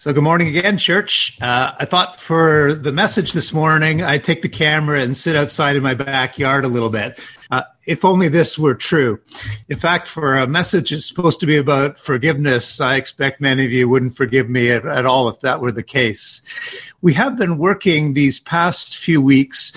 So good morning again, church. I thought for the message this morning, I'd take the camera and sit outside in my backyard a little bit. If only this were true. In fact, for a message that's supposed to be about forgiveness, I expect many of you wouldn't forgive me at all if that were the case. We have been working these past few weeks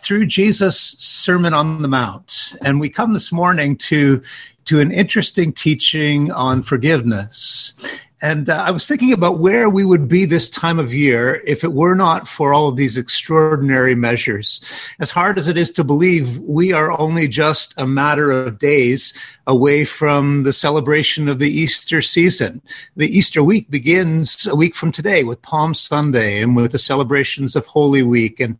through Jesus' Sermon on the Mount, and we come this morning to an interesting teaching on forgiveness. And I was thinking about where we would be this time of year if it were not for all of these extraordinary measures. As hard as it is to believe, we are only just a matter of days away from the celebration of the Easter season. The Easter week begins a week from today with Palm Sunday and with the celebrations of Holy Week and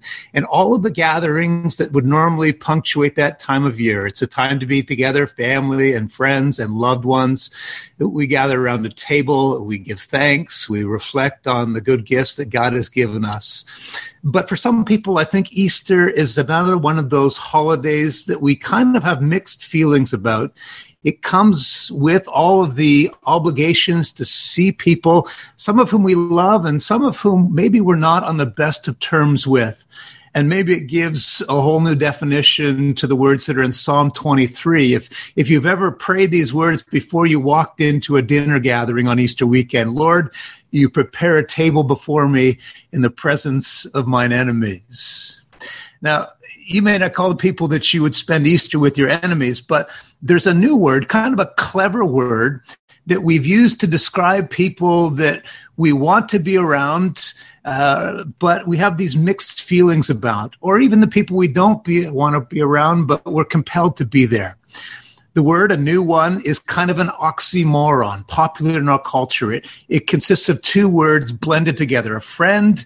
all of the gatherings that would normally punctuate that time of year. It's a time to be together, family and friends and loved ones. We gather around a table, we give thanks, we reflect on the good gifts that God has given us. But for some people, I think Easter is another one of those holidays that we kind of have mixed feelings about. It comes with all of the obligations to see people, some of whom we love and some of whom maybe we're not on the best of terms with. And maybe it gives a whole new definition to the words that are in Psalm 23. If you've ever prayed these words before you walked into a dinner gathering on Easter weekend, Lord, you prepare a table before me in the presence of mine enemies. Now, you may not call the people that you would spend Easter with your enemies, but there's a new word, kind of a clever word, that we've used to describe people that we want to be around, but we have these mixed feelings about, or even the people we want to be around, but we're compelled to be there. The word, a new one, is kind of an oxymoron, popular in our culture. It consists of two words blended together, a friend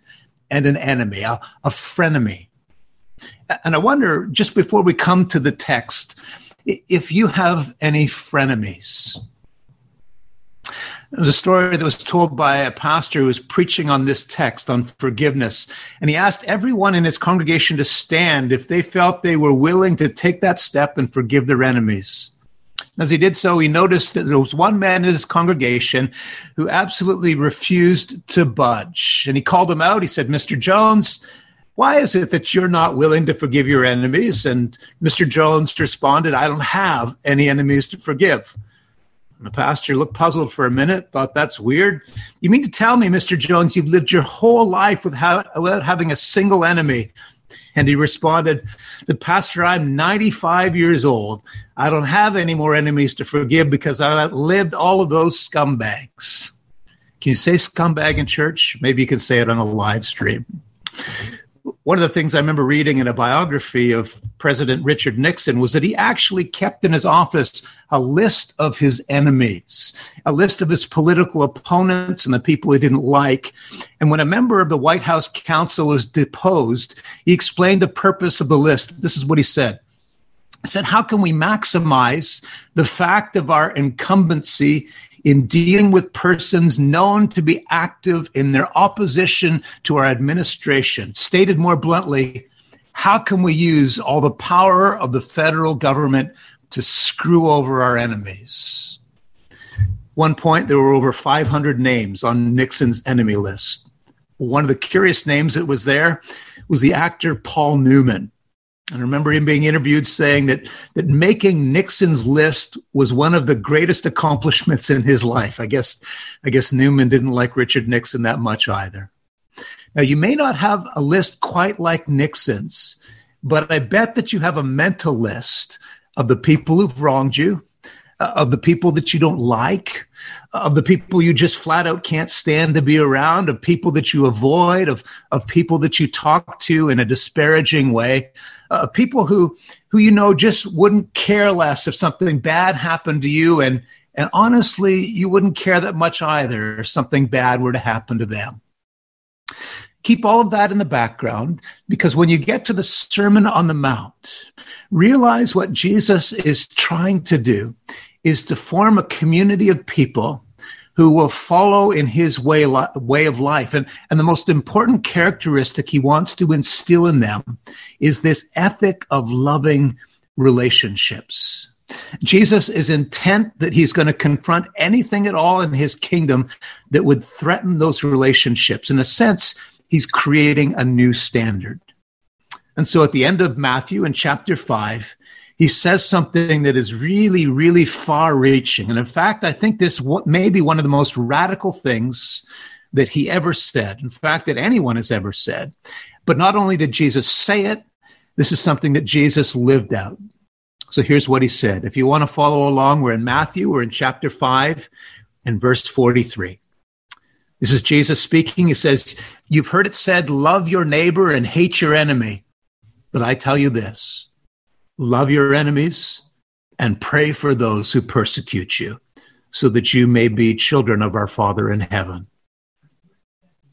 and an enemy, a frenemy. And I wonder, just before we come to the text, if you have any frenemies. It was a story that was told by a pastor who was preaching on this text on forgiveness. And he asked everyone in his congregation to stand if they felt they were willing to take that step and forgive their enemies. As he did so, he noticed that there was one man in his congregation who absolutely refused to budge. And he called him out. He said, Mr. Jones, why is it that you're not willing to forgive your enemies? And Mr. Jones responded, I don't have any enemies to forgive. The pastor looked puzzled for a minute, thought that's weird. You mean to tell me, Mr. Jones, you've lived your whole life without having a single enemy? And he responded, Pastor, I'm 95 years old. I don't have any more enemies to forgive because I've outlived all of those scumbags. Can you say scumbag in church? Maybe you can say it on a live stream. One of the things I remember reading in a biography of President Richard Nixon was that he actually kept in his office a list of his enemies, a list of his political opponents and the people he didn't like. And when a member of the White House counsel was deposed, he explained the purpose of the list. This is what he said. He said, how can we maximize the fact of our incumbency in dealing with persons known to be active in their opposition to our administration? Stated more bluntly, how can we use all the power of the federal government to screw over our enemies? One point, there were over 500 names on Nixon's enemy list. One of the curious names that was there was the actor Paul Newman. And I remember him being interviewed saying that making Nixon's list was one of the greatest accomplishments in his life. I guess Newman didn't like Richard Nixon that much either. Now, you may not have a list quite like Nixon's, but I bet that you have a mental list of the people who've wronged you, of the people that you don't like, of the people you just flat out can't stand to be around, of people that you avoid, of people that you talk to in a disparaging way, people who you know just wouldn't care less if something bad happened to you, and honestly, you wouldn't care that much either if something bad were to happen to them. Keep all of that in the background, because when you get to the Sermon on the Mount, realize what Jesus is trying to do is to form a community of people who will follow in his way of life. And the most important characteristic he wants to instill in them is this ethic of loving relationships. Jesus is intent that he's going to confront anything at all in his kingdom that would threaten those relationships. In a sense, he's creating a new standard. And so at the end of Matthew in chapter 5, he says something that is really, really far-reaching. And in fact, I think this may be one of the most radical things that he ever said, in fact, that anyone has ever said. But not only did Jesus say it, this is something that Jesus lived out. So here's what he said. If you want to follow along, we're in Matthew, we're in chapter 5 and verse 43. This is Jesus speaking. He says, "You've heard it said, love your neighbor and hate your enemy. But I tell you this, love your enemies and pray for those who persecute you, so that you may be children of our Father in heaven."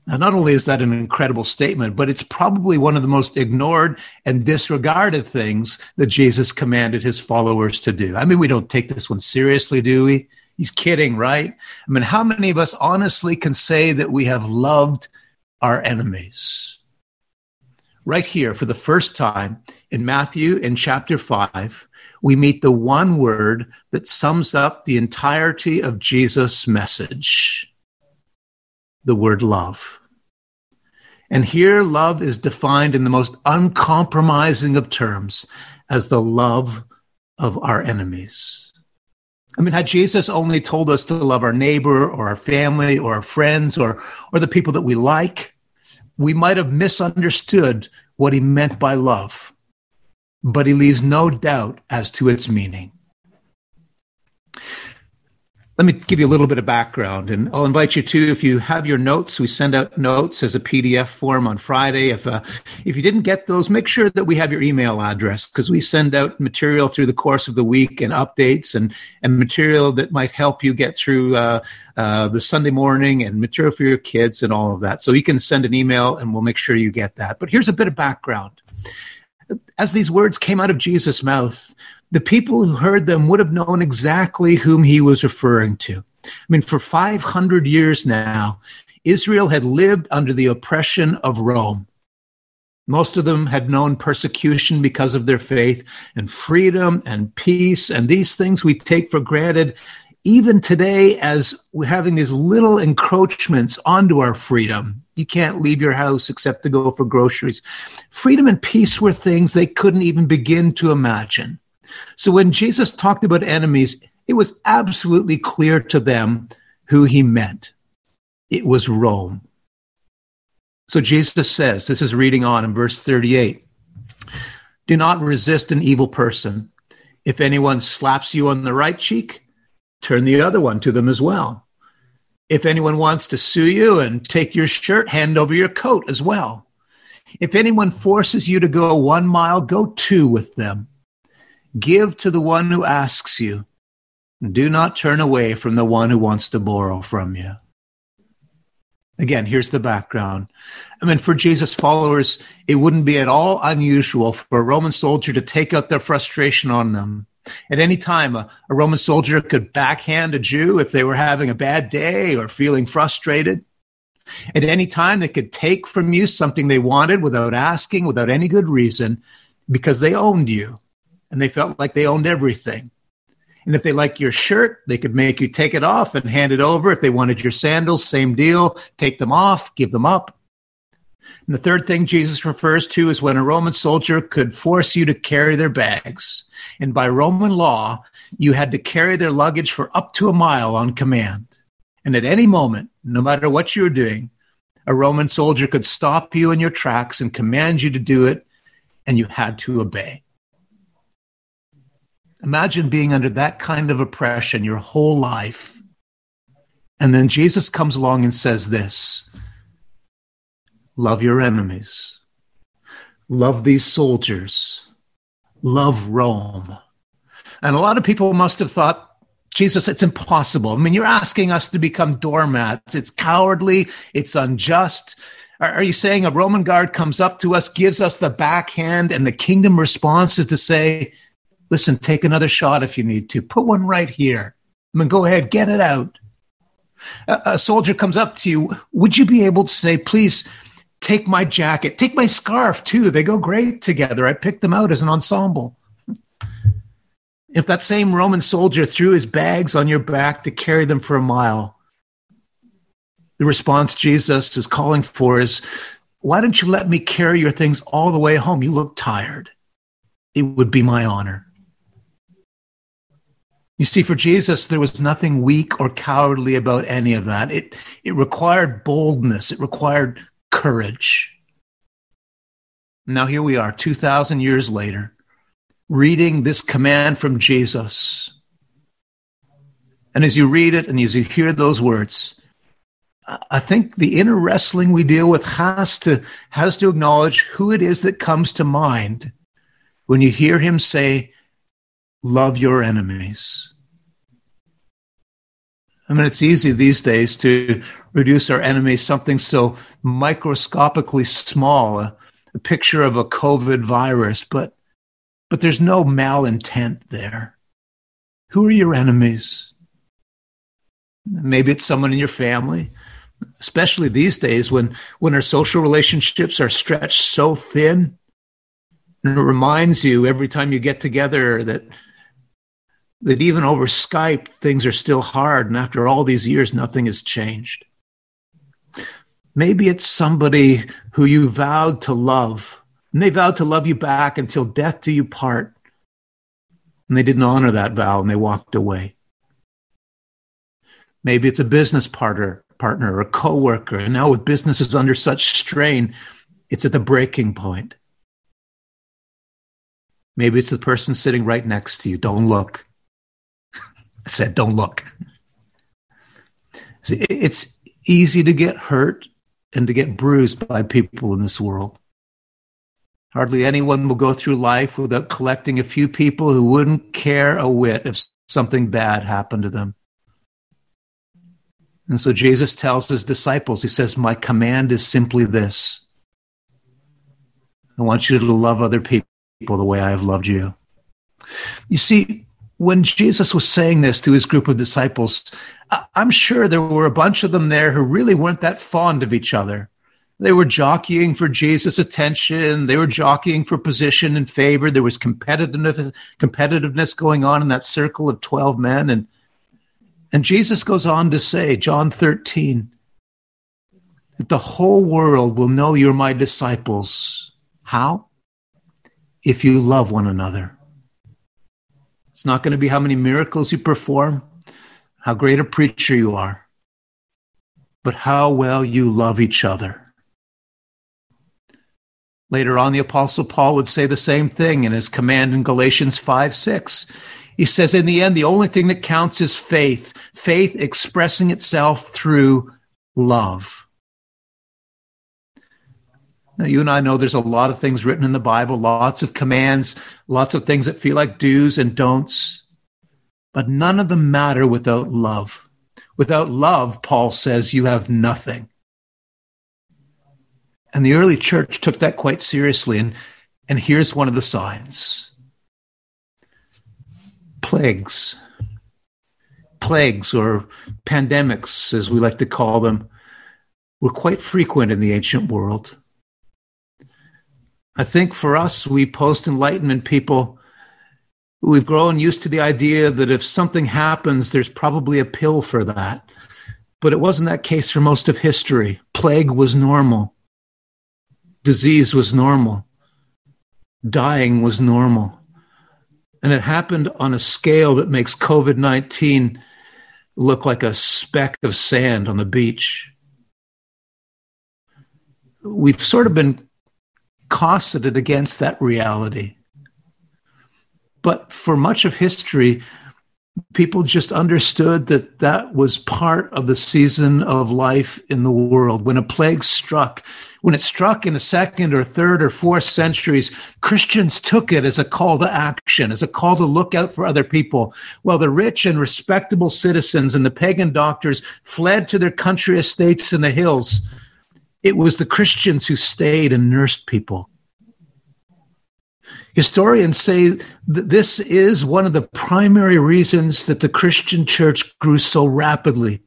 Now, not only is that an incredible statement, but it's probably one of the most ignored and disregarded things that Jesus commanded his followers to do. I mean, we don't take this one seriously, do we? He's kidding, right? I mean, how many of us honestly can say that we have loved our enemies? Right here, for the first time in Matthew in chapter 5, we meet the one word that sums up the entirety of Jesus' message, the word love. And here, love is defined in the most uncompromising of terms as the love of our enemies. I mean, had Jesus only told us to love our neighbor or our family or our friends or the people that we like, we might have misunderstood what he meant by love. But he leaves no doubt as to its meaning. Let me give you a little bit of background, and I'll invite you to, if you have your notes, we send out notes as a PDF form on Friday. If you didn't get those, make sure that we have your email address, because we send out material through the course of the week and updates and material that might help you get through the Sunday morning and material for your kids and all of that. So you can send an email and we'll make sure you get that. But here's a bit of background. As these words came out of Jesus' mouth, the people who heard them would have known exactly whom he was referring to. I mean, for 500 years now, Israel had lived under the oppression of Rome. Most of them had known persecution because of their faith, and freedom and peace, and these things we take for granted even today as we're having these little encroachments onto our freedom. You can't leave your house except to go for groceries. Freedom and peace were things they couldn't even begin to imagine. So when Jesus talked about enemies, it was absolutely clear to them who he meant. It was Rome. So Jesus says, this is reading on in verse 38, "Do not resist an evil person. If anyone slaps you on the right cheek, turn the other one to them as well. If anyone wants to sue you and take your shirt, hand over your coat as well. If anyone forces you to go 1 mile, go 2 with them. Give to the one who asks you. Do not turn away from the one who wants to borrow from you." Again, here's the background. I mean, for Jesus' followers, it wouldn't be at all unusual for a Roman soldier to take out their frustration on them. At any time, a Roman soldier could backhand a Jew if they were having a bad day or feeling frustrated. At any time, they could take from you something they wanted without asking, without any good reason, because they owned you. And they felt like they owned everything. And if they liked your shirt, they could make you take it off and hand it over. If they wanted your sandals, same deal. Take them off, give them up. And the third thing Jesus refers to is when a Roman soldier could force you to carry their bags. And by Roman law, you had to carry their luggage for up to 1 mile on command. And at any moment, no matter what you were doing, a Roman soldier could stop you in your tracks and command you to do it, and you had to obey. Imagine being under that kind of oppression your whole life. And then Jesus comes along and says this, love your enemies, love these soldiers, love Rome. And a lot of people must have thought, Jesus, it's impossible. I mean, you're asking us to become doormats. It's cowardly. It's unjust. Are you saying a Roman guard comes up to us, gives us the backhand, and the kingdom response is to say, listen, take another shot if you need to. Put one right here. I mean, go ahead, get it out. A soldier comes up to you. Would you be able to say, please, take my jacket. Take my scarf, too. They go great together. I picked them out as an ensemble. If that same Roman soldier threw his bags on your back to carry them for a mile, the response Jesus is calling for is, why don't you let me carry your things all the way home? You look tired. It would be my honor. You see, for Jesus, there was nothing weak or cowardly about any of that. It required boldness. It required courage. Now here we are, 2,000 years later, reading this command from Jesus. And as you read it and as you hear those words, I think the inner wrestling we deal with has to acknowledge who it is that comes to mind when you hear him say, love your enemies. I mean, it's easy these days to reduce our enemies something so microscopically small, a picture of a COVID virus, but there's no malintent there. Who are your enemies? Maybe it's someone in your family, especially these days when our social relationships are stretched so thin. And it reminds you every time you get together that even over Skype, things are still hard. And after all these years, nothing has changed. Maybe it's somebody who you vowed to love, and they vowed to love you back until death do you part. And they didn't honor that vow, and they walked away. Maybe it's a business partner or a coworker. And now with businesses under such strain, it's at the breaking point. Maybe it's the person sitting right next to you. Don't look. I said, don't look. See, it's easy to get hurt and to get bruised by people in this world. Hardly anyone will go through life without collecting a few people who wouldn't care a whit if something bad happened to them. And so Jesus tells his disciples, he says, my command is simply this. I want you to love other people the way I have loved you. You see, when Jesus was saying this to his group of disciples, I'm sure there were a bunch of them there who really weren't that fond of each other. They were jockeying for Jesus' attention. They were jockeying for position and favor. There was competitiveness going on in that circle of 12 men. And Jesus goes on to say, John 13, that the whole world will know you're my disciples. How? If you love one another. It's not going to be how many miracles you perform, how great a preacher you are, but how well you love each other. Later on, the Apostle Paul would say the same thing in his command in Galatians 5:6. He says, in the end, the only thing that counts is faith, faith expressing itself through love. Now, you and I know there's a lot of things written in the Bible, lots of commands, lots of things that feel like do's and don'ts, but none of them matter without love. Without love, Paul says, you have nothing. And the early church took that quite seriously. And here's one of the signs. Plagues. Plagues, or pandemics, as we like to call them, were quite frequent in the ancient world. I think for us, we post-Enlightenment people, we've grown used to the idea that if something happens, there's probably a pill for that. But it wasn't that case for most of history. Plague was normal. Disease was normal. Dying was normal. And it happened on a scale that makes COVID-19 look like a speck of sand on the beach. We've sort of been cosseted against that reality. But for much of history, people just understood that that was part of the season of life in the world. When a plague struck, when it struck in the second or third or fourth centuries, Christians took it as a call to action, as a call to look out for other people. While the rich and respectable citizens and the pagan doctors fled to their country estates in the hills, it was the Christians who stayed and nursed people. Historians say that this is one of the primary reasons that the Christian church grew so rapidly.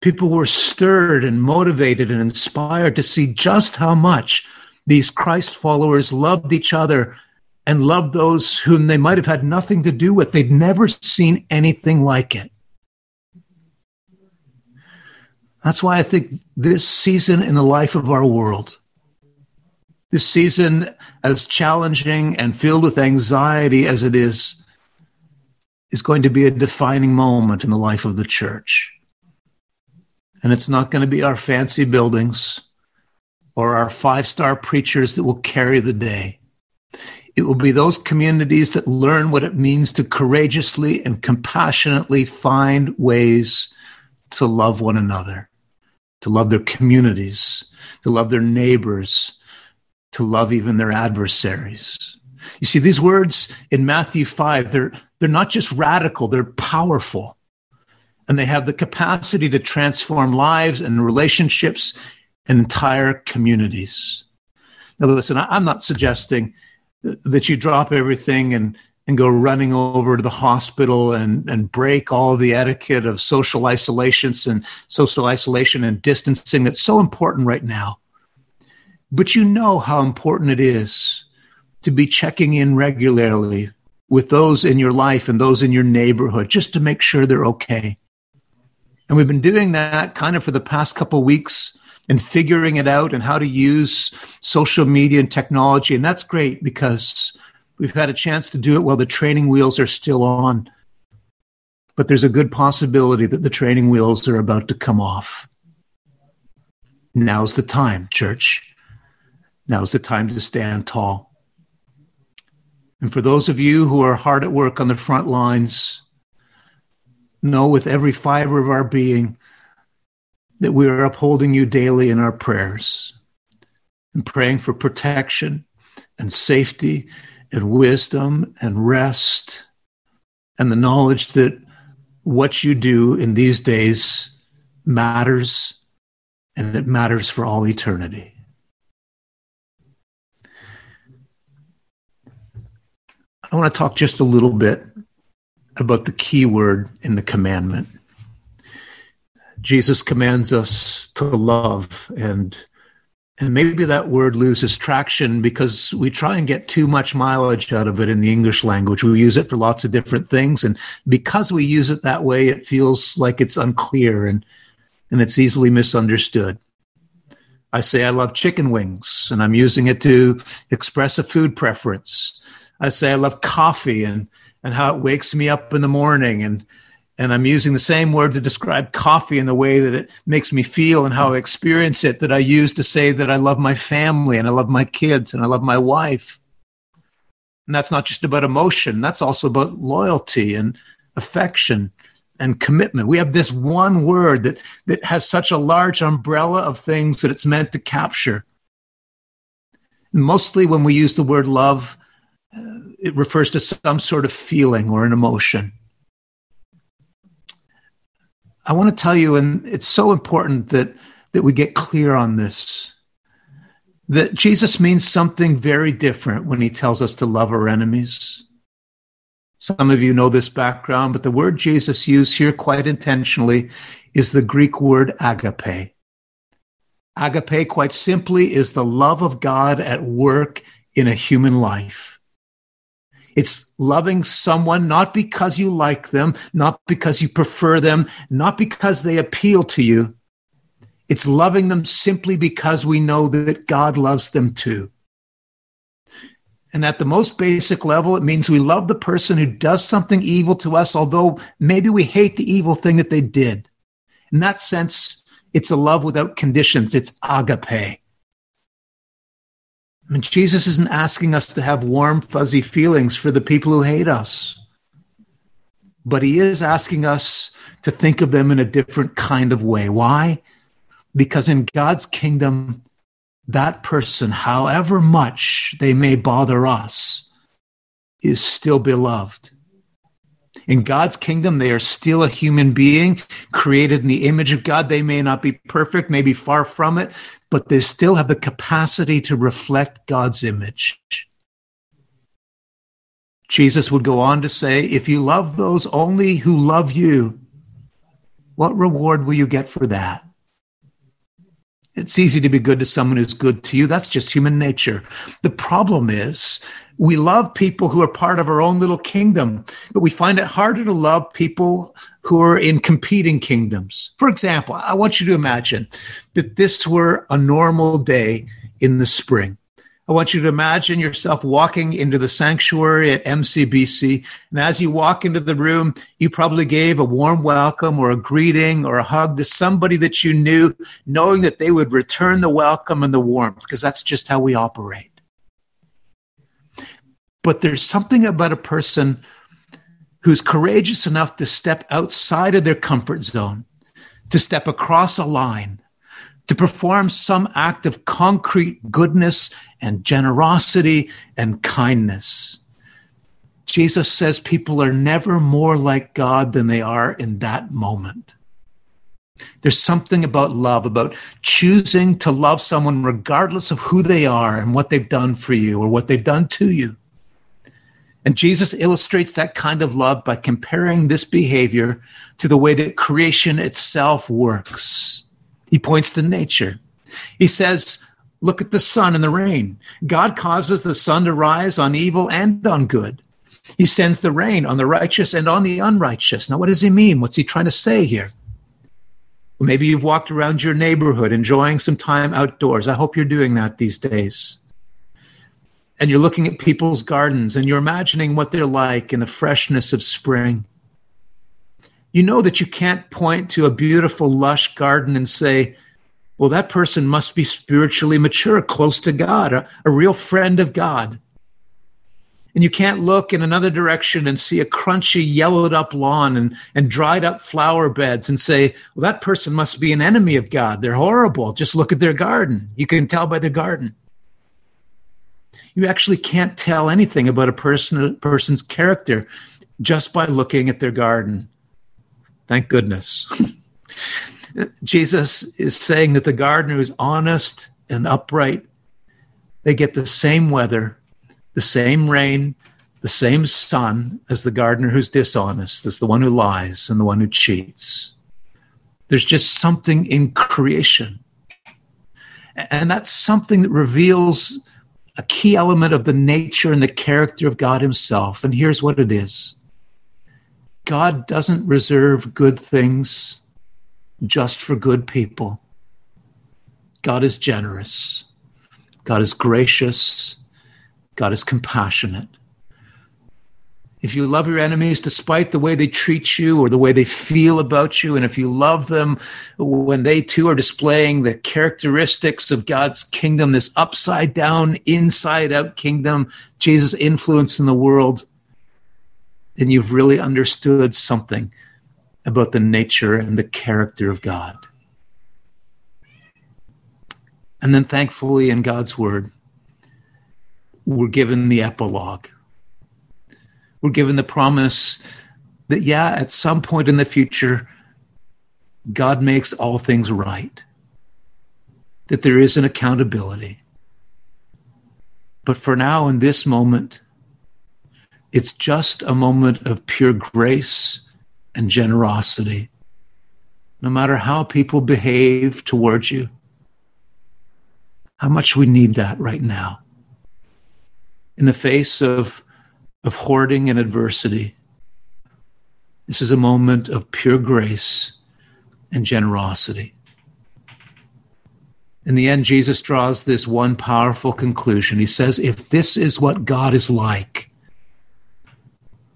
People were stirred and motivated and inspired to see just how much these Christ followers loved each other and loved those whom they might have had nothing to do with. They'd never seen anything like it. That's why I think this season in the life of our world, this season as challenging and filled with anxiety as it is going to be a defining moment in the life of the church. And it's not going to be our fancy buildings or our five-star preachers that will carry the day. It will be those communities that learn what it means to courageously and compassionately find ways to love one another, to love their communities, to love their neighbors, to love even their adversaries. You see, these words in Matthew 5, they're not just radical, they're powerful. And they have the capacity to transform lives and relationships and entire communities. Now, listen, I'm not suggesting that you drop everything and go running over to the hospital and break all the etiquette of social isolation and distancing that's so important right now. But you know how important it is to be checking in regularly with those in your life and those in your neighborhood just to make sure they're okay. And we've been doing that kind of for the past couple of weeks and figuring it out and how to use social media and technology. And that's great because we've had a chance to do it while the training wheels are still on. But there's a good possibility that the training wheels are about to come off. Now's the time, church. Now's the time to stand tall. And for those of you who are hard at work on the front lines, know with every fiber of our being that we are upholding you daily in our prayers and praying for protection and safety and wisdom and rest and the knowledge that what you do in these days matters, and it matters for all eternity. I want to talk just a little bit about the key word in the commandment. Jesus commands us to love, and maybe that word loses traction because we try and get too much mileage out of it in the English language. We use it for lots of different things, and because we use it that way, it feels like it's unclear and it's easily misunderstood. I say I love chicken wings, and I'm using it to express a food preference. I say I love coffee and how it wakes me up in the morning, and I'm using the same word to describe coffee in the way that it makes me feel and how I experience it that I use to say that I love my family and I love my kids and I love my wife. And that's not just about emotion. That's also about loyalty and affection and commitment. We have this one word that has such a large umbrella of things that it's meant to capture. And mostly when we use the word love, it refers to some sort of feeling or an emotion. I want to tell you, and it's so important that we get clear on this, that Jesus means something very different when he tells us to love our enemies. Some of you know this background, but the word Jesus used here quite intentionally is the Greek word agape. Agape, quite simply, is the love of God at work in a human life. It's loving someone not because you like them, not because you prefer them, not because they appeal to you. It's loving them simply because we know that God loves them too. And at the most basic level, it means we love the person who does something evil to us, although maybe we hate the evil thing that they did. In that sense, it's a love without conditions. It's agape. I mean, Jesus isn't asking us to have warm, fuzzy feelings for the people who hate us. But he is asking us to think of them in a different kind of way. Why? Because in God's kingdom, that person, however much they may bother us, is still beloved. In God's kingdom, they are still a human being created in the image of God. They may not be perfect, maybe far from it, but they still have the capacity to reflect God's image. Jesus would go on to say, if you love those only who love you, what reward will you get for that? It's easy to be good to someone who's good to you. That's just human nature. The problem is we love people who are part of our own little kingdom, but we find it harder to love people who are in competing kingdoms. For example, I want you to imagine that this were a normal day in the spring. I want you to imagine yourself walking into the sanctuary at MCBC. And as you walk into the room, you probably gave a warm welcome or a greeting or a hug to somebody that you knew, knowing that they would return the welcome and the warmth, because that's just how we operate. But there's something about a person who's courageous enough to step outside of their comfort zone, to step across a line, to perform some act of concrete goodness and generosity and kindness. Jesus says people are never more like God than they are in that moment. There's something about love, about choosing to love someone regardless of who they are and what they've done for you or what they've done to you. And Jesus illustrates that kind of love by comparing this behavior to the way that creation itself works. He points to nature. He says, look at the sun and the rain. God causes the sun to rise on evil and on good. He sends the rain on the righteous and on the unrighteous. Now, what does he mean? What's he trying to say here? Well, maybe you've walked around your neighborhood enjoying some time outdoors. I hope you're doing that these days. And you're looking at people's gardens and you're imagining what they're like in the freshness of spring. You know that you can't point to a beautiful, lush garden and say, well, that person must be spiritually mature, close to God, a real friend of God. And you can't look in another direction and see a crunchy, yellowed-up lawn and dried-up flower beds and say, well, that person must be an enemy of God. They're horrible. Just look at their garden. You can tell by their garden. You actually can't tell anything about a person's character just by looking at their garden. Thank goodness. Jesus is saying that the gardener who's honest and upright, they get the same weather, the same rain, the same sun as the gardener who's dishonest, as the one who lies and the one who cheats. There's just something in creation. And that's something that reveals a key element of the nature and the character of God himself. And here's what it is. God doesn't reserve good things just for good people. God is generous. God is gracious. God is compassionate. If you love your enemies despite the way they treat you or the way they feel about you, and if you love them when they too are displaying the characteristics of God's kingdom, this upside down, inside out kingdom, Jesus' influence in the world, then you've really understood something about the nature and the character of God. And then thankfully in God's word, we're given the epilogue. We're given the promise that, yeah, at some point in the future, God makes all things right, that there is an accountability. But for now, in this moment, it's just a moment of pure grace and generosity. No matter how people behave towards you, how much we need that right now. In the face of hoarding and adversity, this is a moment of pure grace and generosity. In the end, Jesus draws this one powerful conclusion. He says, if this is what God is like,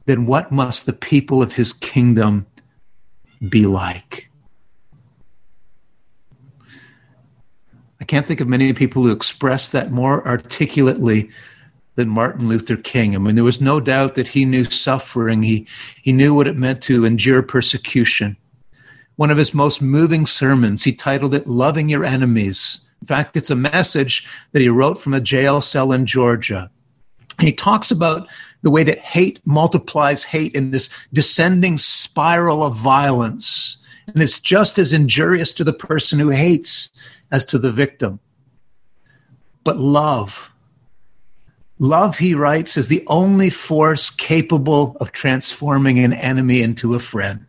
then what must the people of his kingdom be like? I can't think of many people who express that more articulately than Martin Luther King. I mean, there was no doubt that he knew suffering. He knew what it meant to endure persecution. One of his most moving sermons, he titled it, Loving Your Enemies. In fact, it's a message that he wrote from a jail cell in Georgia. And he talks about the way that hate multiplies hate in this descending spiral of violence. And it's just as injurious to the person who hates as to the victim. But love, he writes, is the only force capable of transforming an enemy into a friend.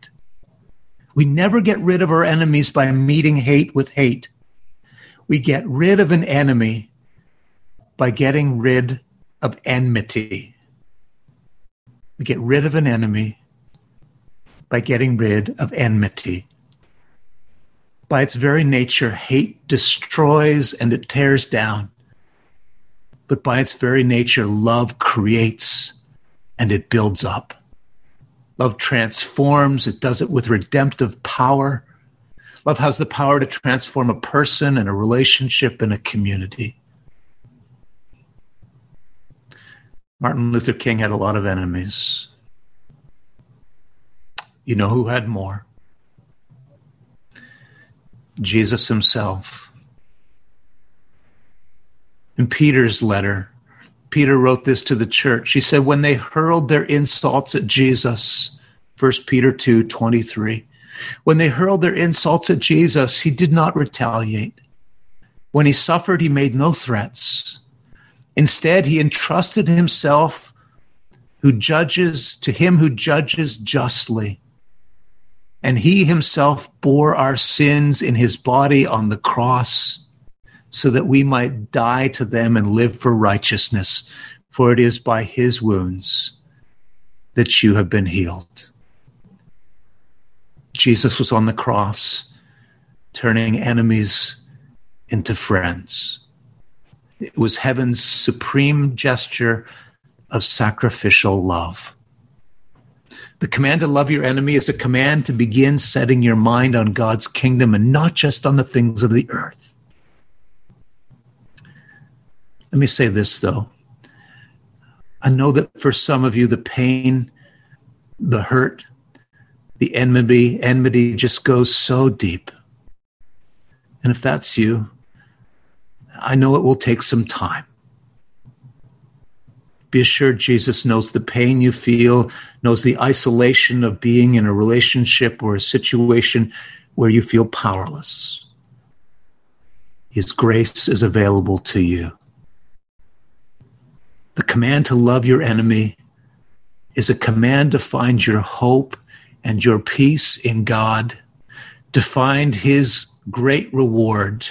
We never get rid of our enemies by meeting hate with hate. We get rid of an enemy by getting rid of enmity. We get rid of an enemy by getting rid of enmity. By its very nature, hate destroys and it tears down. But by its very nature, love creates and it builds up. Love transforms. It does it with redemptive power. Love has the power to transform a person and a relationship and a community. Martin Luther King had a lot of enemies. You know who had more? Jesus himself. In Peter's letter, Peter wrote this to the church. He said, when they hurled their insults at Jesus, 1 Peter 2:23, when they hurled their insults at Jesus, he did not retaliate. When he suffered, he made no threats. Instead, he entrusted himself to him who judges justly. And he himself bore our sins in his body on the cross so that we might die to them and live for righteousness. For it is by his wounds that you have been healed. Jesus was on the cross, turning enemies into friends. It was heaven's supreme gesture of sacrificial love. The command to love your enemy is a command to begin setting your mind on God's kingdom and not just on the things of the earth. Let me say this, though. I know that for some of you, the pain, the hurt, the enmity just goes so deep. And if that's you, I know it will take some time. Be assured Jesus knows the pain you feel, knows the isolation of being in a relationship or a situation where you feel powerless. His grace is available to you. The command to love your enemy is a command to find your hope and your peace in God, to find his great reward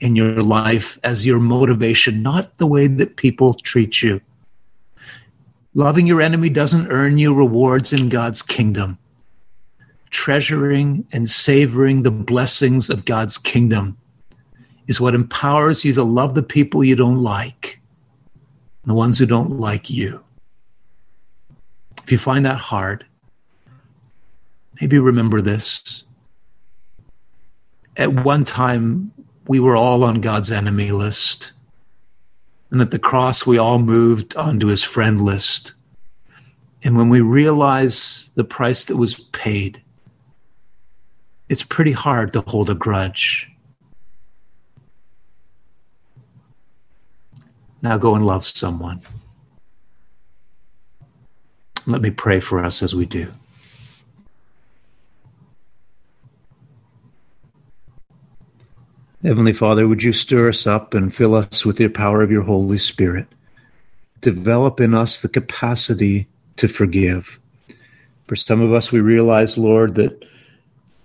in your life as your motivation, not the way that people treat you. Loving your enemy doesn't earn you rewards in God's kingdom. Treasuring and savoring the blessings of God's kingdom is what empowers you to love the people you don't like, the ones who don't like you. If you find that hard, maybe remember this. At one time, we were all on God's enemy list. And at the cross, we all moved onto his friend list. And when we realize the price that was paid, it's pretty hard to hold a grudge. Now go and love someone. Let me pray for us as we do. Heavenly Father, would you stir us up and fill us with the power of your Holy Spirit? Develop in us the capacity to forgive. For some of us, we realize, Lord, that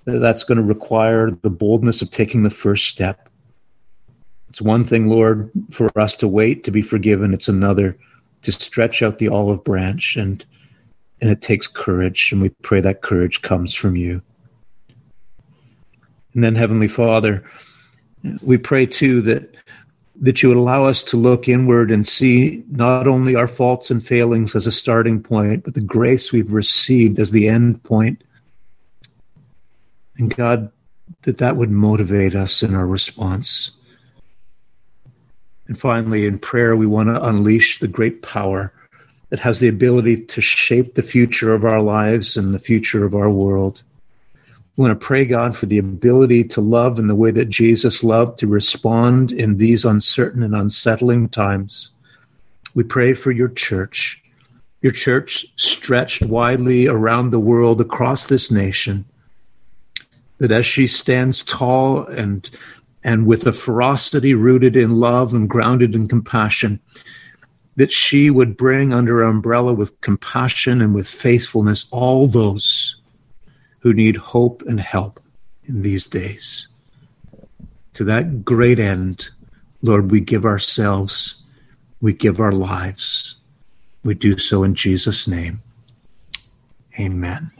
that's going to require the boldness of taking the first step. It's one thing, Lord, for us to wait to be forgiven. It's another to stretch out the olive branch, and it takes courage, and we pray that courage comes from you. And then, Heavenly Father, we pray, too, that you would allow us to look inward and see not only our faults and failings as a starting point, but the grace we've received as the end point. And God, that would motivate us in our response. And finally, in prayer, we want to unleash the great power that has the ability to shape the future of our lives and the future of our world. We want to pray, God, for the ability to love in the way that Jesus loved, to respond in these uncertain and unsettling times. We pray for your church stretched widely around the world, across this nation, that as she stands tall and with a ferocity rooted in love and grounded in compassion, that she would bring under her umbrella with compassion and with faithfulness all those who need hope and help in these days. to that great end, Lord, we give ourselves, we give our lives. We do so in Jesus' name. Amen.